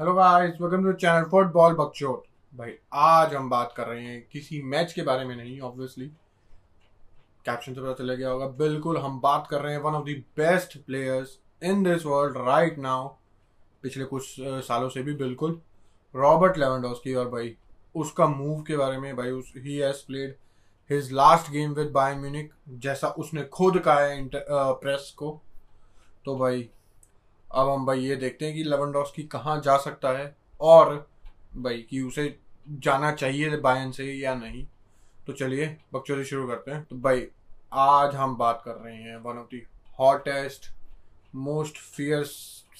Hello guys, welcome to channel football बकचोद। भाई आज हम बात कर रहे हैं किसी मैच के बारे में नहीं, ऑब्वियसली कैप्शन से पता चला गया होगा। बिल्कुल हम बात कर रहे हैं one of the best players in this world right now, पिछले कुछ सालों से भी, बिल्कुल रॉबर्ट लेवांडोव्स्की। और भाई उसका मूव के बारे में, भाई he has played his last game with Bayern Munich, जैसा उसने खुद कहा है प्रेस को। तो भाई अब हम भाई ये देखते हैं कि लेवांडोव्स्की कहाँ जा सकता है और भाई कि उसे जाना चाहिए बायर्न से या नहीं। तो चलिए बकचोदी शुरू करते हैं। तो भाई आज हम बात कर रहे हैं one of the hottest, most fierce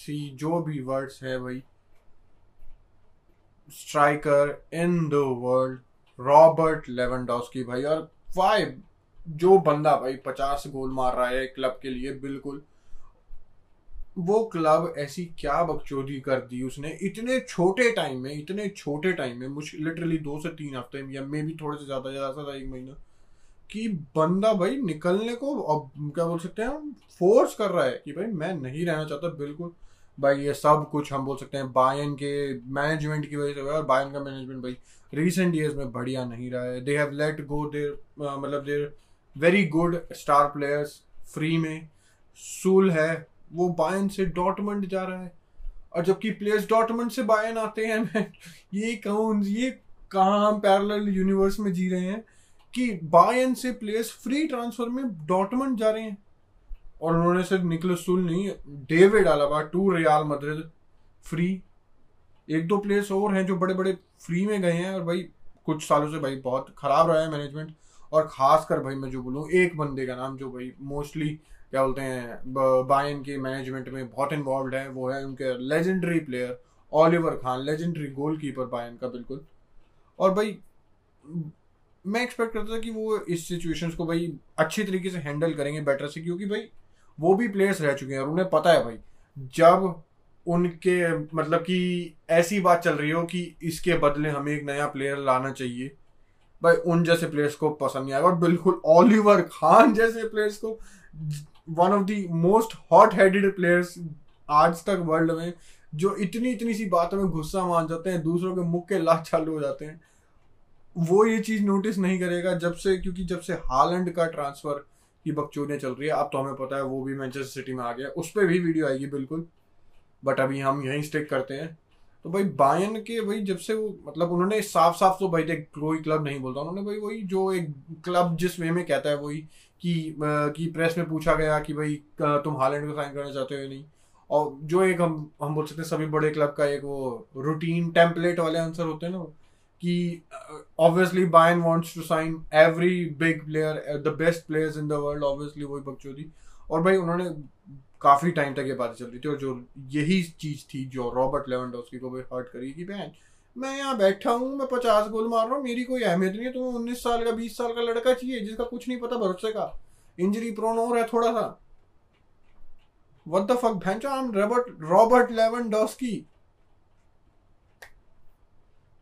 सी जो भी वर्ड्स है भाई, striker in the world Robert Lewandowski. भाई और वाई जो बंदा भाई 50 गोल मार रहा है क्लब के लिए, बिल्कुल वो क्लब ऐसी क्या बकचोदी कर दी उसने इतने छोटे टाइम में मुश्किल, लिटरली 2 से 3 हफ्ते या मे भी थोड़े से ज़्यादा 1 महीना, कि बंदा भाई निकलने को अब क्या बोल सकते हैं हम, फोर्स कर रहा है कि भाई मैं नहीं रहना चाहता। बिल्कुल भाई ये सब कुछ हम बोल सकते हैं बायर्न के मैनेजमेंट की वजह से। और बायर्न का मैनेजमेंट भाई रिसेंट ईयर्स में बढ़िया नहीं रहा है। They have let go their मतलब their very good star players free में। सूल है वो बायर्न से डॉर्टमंड जा रहा है, और जबकि प्लेयर्स डॉर्टमंड से बायर्न आते हैं। मैं ये कहूँ, ये कहाँ हम पैरेलल यूनिवर्स में जी रहे हैं कि बायर्न से प्लेयर्स फ्री ट्रांसफर में डॉर्टमंड जा रहे हैं। और उन्होंने सिर्फ निकोलस सूल नहीं, डेविड अलावा, 2 रियाल मद्रिद फ्री, 1-2 प्लेयर्स और हैं जो बड़े बड़े फ्री में गए हैं। और भाई कुछ सालों से भाई बहुत ख़राब रहा है मैनेजमेंट। और ख़ासकर भाई मैं जो बोलूँ, एक बंदे का नाम जो भाई मोस्टली क्या बोलते हैं बायर्न के मैनेजमेंट में बहुत इन्वॉल्व है, वो है उनके legendary player Oliver Kahn, legendary goalkeeper Bayern का, बिल्कुल। और भाई मैं एक्सपेक्ट करता था कि वो इस सिचुएशंस को भाई अच्छी तरीके से हैंडल करेंगे, बेटर से, क्योंकि भाई वो भी प्लेयर्स रह चुके हैं और उन्हें पता है भाई जब उनके मतलब कि ऐसी बात चल रही हो कि इसके बदले हमें एक नया प्लेयर लाना चाहिए, भाई उन जैसे प्लेयर्स को पसंद नहीं आएगा। और बिल्कुल ओलिवर खान जैसे प्लेयर्स को, one of the most hot headed players आज तक वर्ल्ड में, जो इतनी सी बातों में गुस्सा मान जाते हैं, दूसरों के मुख के लात चालू हो जाते हैं, वो ये चीज़ नोटिस नहीं करेगा जब से हालैंड का ट्रांसफ़र की बकचोदियाँ चल रही है। अब तो हमें पता है वो भी मैनचेस्टर सिटी में आ गया, उस पर भी वीडियो आएगी बिल्कुल, बट अभी हम यहीं स्टिक करते हैं। तो भाई बायर्न के भाई जब से वो मतलब उन्होंने साफ तो भाई देख कोई क्लब नहीं बोलता, उन्होंने भाई वही जो एक क्लब जिस वे में कहता है वही कि प्रेस में पूछा गया कि भाई तुम हालैंड को साइन करना चाहते हो या नहीं। और जो एक हम बोल सकते हैं सभी बड़े क्लब का एक वो रूटीन टेम्पलेट वाले आंसर होते हैं ना, कि obviously Bayern wants to sign every big player, the best players in the world, obviously वही बकचोदी। और भाई उन्होंने काफ़ी टाइम तक ये बातें चल रही थी, और जो यही चीज़ थी जो रॉबर्ट लेवांडोव्स्की को भाई हर्ट करी कि बहन मैं यहाँ बैठा हूँ, मैं 50 गोल मार रहा हूँ, मेरी कोई अहमियत नहीं है, तुम्हें 19 साल का 20 साल का लड़का चाहिए जिसका कुछ नहीं पता, भरोसे का, इंजरी प्रोन हो रहा है थोड़ा सा। व्हाट द फक भैन, रॉबर्ट लेवांडोव्स्की।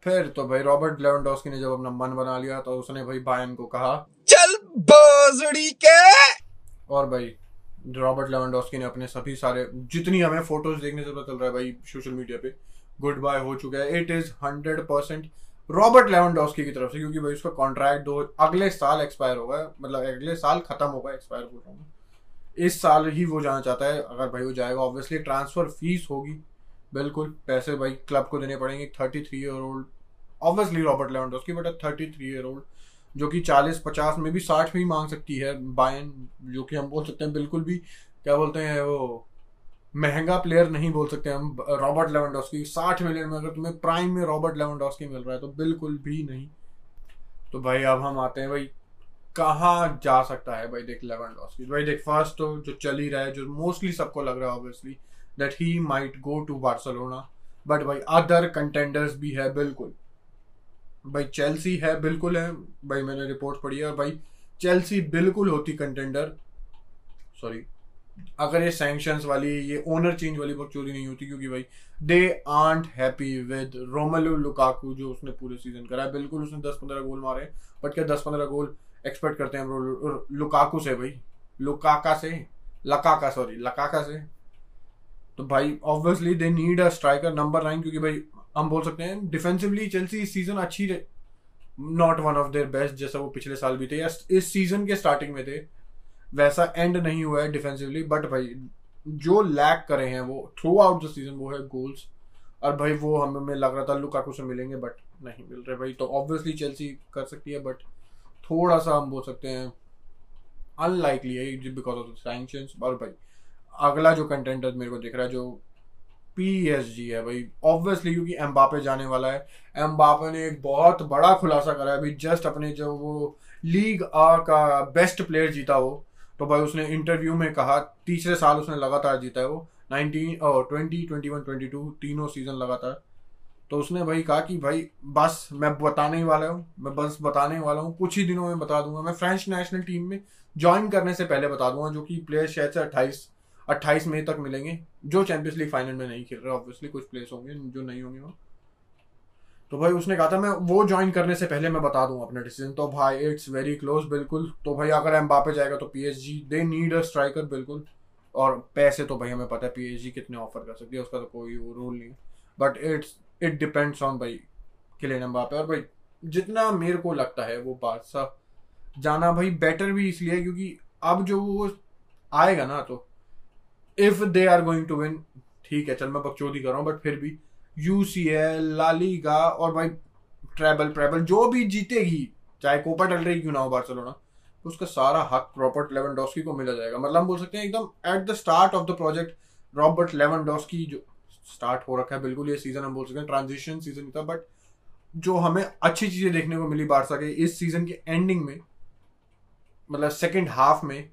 फिर तो भाई रॉबर्ट लेवांडोव्स्की ने जब अपना मन बना लिया तो उसने भाई बायर्न को कहा चल बजड़ी के। और भाई रॉबर्ट लेवांडोव्स्की ने अपने सभी सारे जितनी हमें फोटोज देखने से पता चल रहा है भाई सोशल मीडिया पे, गुड बाय हो चुका है। इट इज 100% रॉबर्ट लेवांडोव्स्की की तरफ से, क्योंकि भाई उसका कॉन्ट्रैक्ट अगले साल एक्सपायर होगा, मतलब अगले साल खत्म होगा, एक्सपायर हो रहा हूँ, इस साल ही वो जाना चाहता है। अगर भाई वो जाएगा ऑब्वियसली ट्रांसफर फीस होगी, बिल्कुल पैसे भाई क्लब को देने पड़ेंगे। 33 year old obviously Robert Lewandowski, but 33 year old जो कि 40-50 में भी 60 भी मांग सकती है बायर्न, जो कि हम बोल सकते हैं बिल्कुल भी क्या बोलते हैं वो महंगा प्लेयर नहीं बोल सकते हम। रॉबर्ट लेवांडोव्स्की 60 मिलियन में अगर तुम्हें प्राइम में रॉबर्ट लेवांडोव्स्की मिल रहा है तो बिल्कुल भी नहीं। तो भाई अब हम आते हैं भाई कहाँ जा सकता है भाई देख लेवांडोव्स्की। भाई देख फर्स्ट तो जो चल ही रहा है, जो मोस्टली सबको लग रहा है obviously, that he might go to Barcelona, but भाई अदर कंटेंडर्स भी है बिल्कुल, भाई चेल्सी है बिल्कुल है, भाई मैंने रिपोर्ट पढ़ी है। और भाई चेल्सी बिल्कुल होती कंटेंडर, सॉरी, अगर ये सैंक्शंस वाली, ये ओनर चेंज वाली बकचोदी नहीं होती, क्योंकि भाई they aren't happy with Romelu Lukaku जो उसने पूरे सीजन करा है। बिल्कुल उसने 10-15 गोल मारे हैं, बट क्या 10-15 गोल एक्सपेक्ट करते हैं हम लुकाका से? तो भाई obviously they need a striker number 9, क्योंकि भाई हम बोल सकते हैं डिफेंसिवली चेल्सी इस सीजन अच्छी, not one of their best जैसा वो पिछले साल भी थे या इस सीजन के स्टार्टिंग में थे, वैसा एंड नहीं हुआ है डिफेंसिवली, बट भाई जो लैक करे हैं वो थ्रू आउट द सीजन वो है गोल्स, और भाई वो हमें लग रहा था लुकाकू से मिलेंगे बट नहीं मिल रहे भाई, तो ऑब्वियसली चेल्सी कर सकती है बट थोड़ा सा हम बोल सकते हैं अनलाइकली है बिकॉज ऑफ सैंक्शंस। और भाई अगला जो कंटेंडर मेरे को दिख रहा है जो PSG है भाई, ऑब्वियसली क्योंकि एम्बापे जाने वाला है, एम्बापे ने एक बहुत बड़ा खुलासा करा है भाई, जस्ट अपने जो वो लीग आ का बेस्ट प्लेयर जीता वो, तो भाई उसने इंटरव्यू में कहा तीसरे साल उसने लगातार जीता है वो 19, 20, 21, 22 तीनों सीजन लगातार, तो उसने भाई कहा कि भाई बस मैं बस बताने वाला हूँ कुछ ही दिनों में बता दूंगा, मैं फ्रेंच नेशनल टीम में ज्वाइन करने से पहले बता दूंगा, जो कि प्लेयर शायद से 28 मई तक मिलेंगे जो चैंपियंस लीग फाइनल में नहीं खेल रहे, ऑब्वियसली कुछ प्लेयर्स होंगे जो नहीं होंगे वो, तो भाई उसने कहा था मैं वो ज्वाइन करने से पहले मैं बता दूंगा अपना डिसीजन, तो भाई इट्स वेरी क्लोज बिल्कुल। तो भाई अगर एम्बापे जाएगा तो PSG they need a striker बिल्कुल, और पैसे तो भाई हमें पता है PSG कितने ऑफर कर सकती है, उसका तो कोई वो रूल नहीं, बट इट डिपेंड्स ऑन भाई किलियन एम्बापे। और भाई जितना मेरे को लगता है वो बादशाह जाना भाई बेटर भी इसलिए क्योंकि अब जो वो आएगा ना, तो if they are going to win, ठीक है चल मैं बकचोदी कर रहा हूँ बट फिर भी UCL ला लीगा और भाई ट्रैबल जो भी जीतेगी चाहे कोपा डेल रे क्यों ना हो बार्सिलोना, तो उसका सारा हक रॉबर्ट लेवांडोव्स्की को मिला जाएगा। मतलब हम बोल सकते हैं एकदम at the start of the project Robert Lewandowski जो स्टार्ट हो रखा है, बिल्कुल ये सीजन हम बोल सकते हैं ट्रांजिशन सीजन था, बट जो हमें अच्छी चीजें देखने को मिली बार्सा के इस सीजन के एंडिंग में, मतलब सेकेंड हाफ में,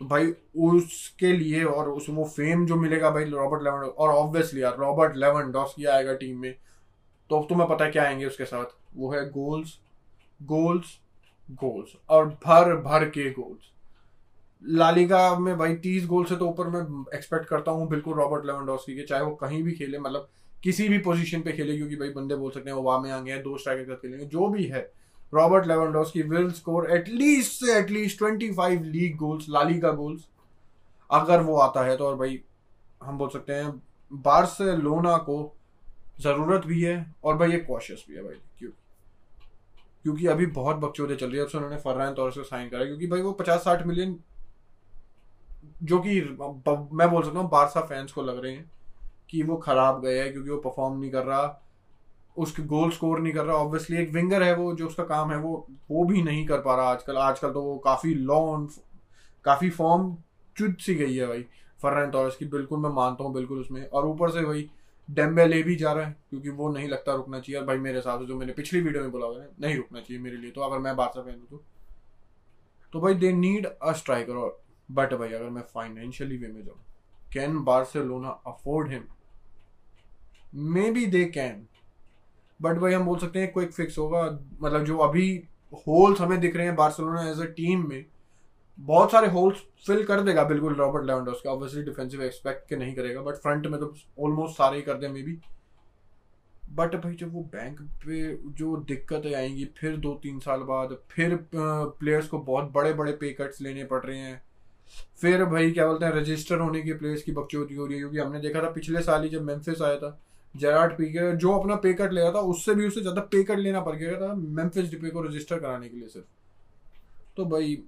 तो भाई उसके लिए और उस वो फेम जो मिलेगा भाई रॉबर्ट लेवांडोव्स्की, और ऑब्वियसली यार रॉबर्ट लेवांडोव्स्की आएगा टीम में तो तुम्हें पता है क्या आएंगे उसके साथ, वो है गोल्स गोल्स गोल्स और भर भर के गोल्स। ला लीगा में भाई 30 गोल से तो ऊपर मैं एक्सपेक्ट करता हूँ बिल्कुल रॉबर्ट लेवांडोव्स्की के, चाहे वो कहीं भी खेले, मतलब किसी भी पोजीशन पे खेले, क्योंकि भाई बंदे बोल सकते हैं ओबामेयांग है, 2 स्ट्राइकर के साथ खेलेंगे, जो भी है Robert Lewandowski will score at least से at least 25 league goals, La Liga goals अगर वो आता है तो। और भाई हम बोल सकते हैं बार्सिलोना को ज़रूरत भी है और भाई ये कॉशियस भी है भाई, क्योंकि अभी बहुत बकचोदे चल रही है, अब से उन्होंने फर्रान तौर से साइन करा क्योंकि भाई वो 50-60 मिलियन जो कि मैं बोल सकता हूँ बार्सा फैंस को लग रहे हैं कि वो खराब गया है क्योंकि वो परफॉर्म नहीं कर रहा, उसके गोल स्कोर नहीं कर रहा, ऑब्वियसली एक विंगर है वो जो उसका काम है वो भी नहीं कर पा रहा आजकल तो वो काफ़ी फॉर्म चुद सी गई है भाई फर्रान टोरेस की, बिल्कुल मैं मानता हूँ बिल्कुल उसमें। और ऊपर से भाई डेम्बेले भी जा रहा है क्योंकि वो नहीं लगता रुकना चाहिए, और भाई मेरे हिसाब से जो मैंने पिछली वीडियो में बोला हुआ है नहीं रुकना चाहिए मेरे लिए, तो अगर मैं बादशाह फैन हूँ तो भाई दे नीड अ स्ट्राइकर। और बट भाई अगर मैं फाइनेंशियली वे में जाऊँ, can Barcelona afford him? Maybe they can, but भाई हम बोल सकते हैं क्विक फिक्स होगा, मतलब जो अभी होल्स हमें दिख रहे हैं बार्सिलोना एज अ टीम में, बहुत सारे होल्स फिल कर देगा बिल्कुल Robert Lewandowski, obviously defensive aspect के नहीं करेगा बट फ्रंट में तो ऑलमोस्ट सारे ही कर दे मे बी, बट भाई जब वो बैंक पे जो दिक्कतें आएंगी फिर 2-3 साल बाद, फिर प्लेयर्स को बहुत बड़े बड़े पे कट्स लेने पड़ रहे हैं, फिर भाई क्या बोलते हैं रजिस्टर होने के प्लेयर्स की बकचोदी हो रही है, क्योंकि हमने देखा था पिछले साल ही जब मेम्फिस आया था जेरार्ड पीके जो अपना पे कट ले रहा था उससे भी उसे ज़्यादा पे कट लेना पड़ गया था मेम्फिस डिपे को रजिस्टर कराने के लिए सिर्फ। तो भाई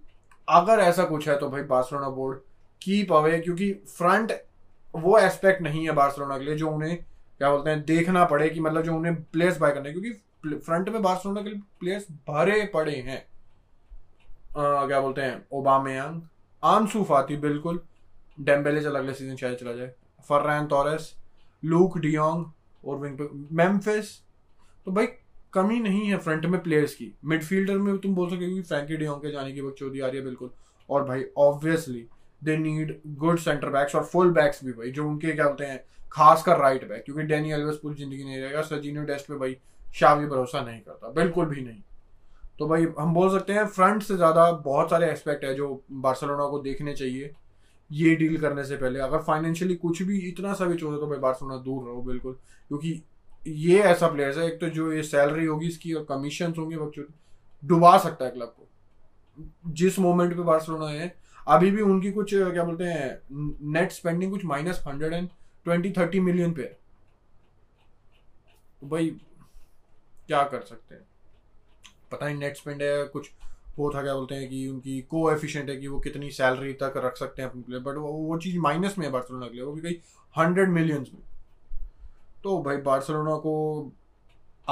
अगर ऐसा कुछ है तो भाई बार्सिलोना बोर्ड कीप अवे, क्योंकि फ्रंट वो एस्पेक्ट नहीं है बार्सिलोना के लिए जो उन्हें क्या बोलते हैं देखना पड़े कि मतलब जो उन्हें प्लेयर्स बाय करने, क्योंकि फ्रंट में बार्सिलोना के लिए प्लेयर्स भरे पड़े हैं, क्या बोलते हैं ओबामेयांग, आंसू फाती बिल्कुल, डेम्बेले चल अगले सीजन शायद चला जाए, फर्रान टोरेस, लूक डियोंग और विंग पे मेम्फिस, तो भाई कमी नहीं है फ्रंट में प्लेयर्स की। मिडफील्डर में तुम बोल सकते हो कि फ्रैंकी डे योंग के जाने की बकचोदी आ रही है बिल्कुल, और भाई obviously they need good centre backs और फुल बैक्स भी भाई जो उनके क्या बोलते हैं खासकर राइट बैक, क्योंकि डैनियल एल्वेस पूरी जिंदगी नहीं रहेगा, सर्जिनो डेस्ट पे भाई शावी भरोसा नहीं करता बिल्कुल भी नहीं, तो भाई हम बोल सकते हैं फ्रंट से ज़्यादा बहुत सारे एस्पेक्ट है जो बार्सिलोना को देखने चाहिए ये डील करने से पहले। अगर फाइनेंशियली कुछ भी इतना सा भी छोड़े तो भाई बार्सिलोना दूर रहो बिल्कुल, क्योंकि ये ऐसा प्लेयर्स है, एक तो जो ये सैलरी होगी इसकी और कमीशंस होंगे बच्चों, डुबा सकता है क्लब को जिस मोमेंट पे बार्सिलोना है। अभी भी उनकी कुछ क्या बोलते हैं नेट स्पेंडिंग कुछ -100 एंड 20-30 मिलियन पेयर। तो भाई क्या कर सकते हैं, पता नहीं नेट स्पेंड है कुछ वो था, क्या बोलते हैं कि उनकी कोएफिशिएंट है कि वो कितनी सैलरी तक रख सकते हैं अपने लिए, बट वो चीज़ माइनस में है बार्सिलोना के लिए, वो भी कई 100 मिलियंस में। तो भाई बार्सिलोना को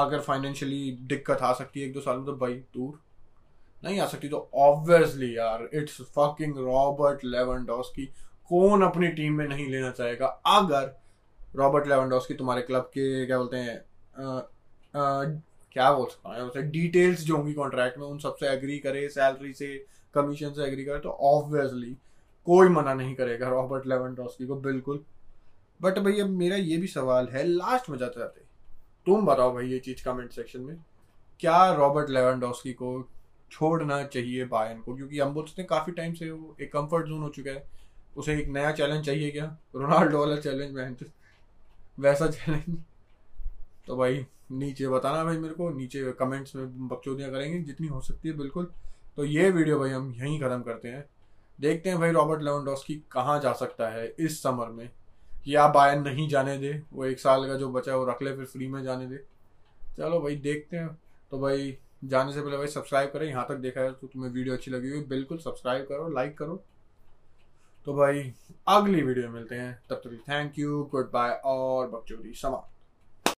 अगर फाइनेंशियली दिक्कत आ सकती है एक दो साल में, तो भाई दूर नहीं आ सकती। तो ऑब्वियसली यार इट्स फकिंग रॉबर्ट लेवांडोव्स्की, कौन अपनी टीम में नहीं लेना चाहेगा। अगर रॉबर्ट लेवांडोव्स्की तुम्हारे क्लब के क्या बोलते हैं क्या बोल सकता है, डिटेल्स जो होंगी कॉन्ट्रैक्ट में उन सबसे एग्री करे, सैलरी से कमीशन से एग्री करे, तो ऑब्वियसली कोई मना नहीं करेगा रॉबर्ट लेवांडोव्स्की को बिल्कुल। बट भैया मेरा ये भी सवाल है, लास्ट में जाते जाते तुम बताओ भाई ये चीज़ कमेंट सेक्शन में, क्या रॉबर्ट लेवांडोव्स्की को छोड़ना चाहिए बायर्न को, क्योंकि हम बोलते हैं काफ़ी टाइम से वो एक कंफर्ट जोन हो चुका है, उसे एक नया चैलेंज चाहिए क्या, रोनाल्डो वाला चैलेंज मैन वैसा चैलेंज। तो भाई नीचे बताना भाई मेरे को, नीचे कमेंट्स में बकचोदियाँ करेंगे जितनी हो सकती है बिल्कुल। तो ये वीडियो भाई हम यहीं ख़त्म करते हैं, देखते हैं भाई रॉबर्ट लेवांडोव्स्की कहाँ जा सकता है इस समर में, या बायर्न नहीं जाने दे, वो एक साल का जो बचा है वो रख ले फिर फ्री में जाने दे। चलो भाई देखते हैं। तो भाई जाने से पहले भाई सब्सक्राइब करें, यहाँ तक देखा है तो तुम्हें वीडियो अच्छी लगी हुई बिल्कुल सब्सक्राइब करो, लाइक करो। तो भाई अगली वीडियो मिलते हैं, तब तक थैंक यू, गुड बाय और बकचोदी समाप्त।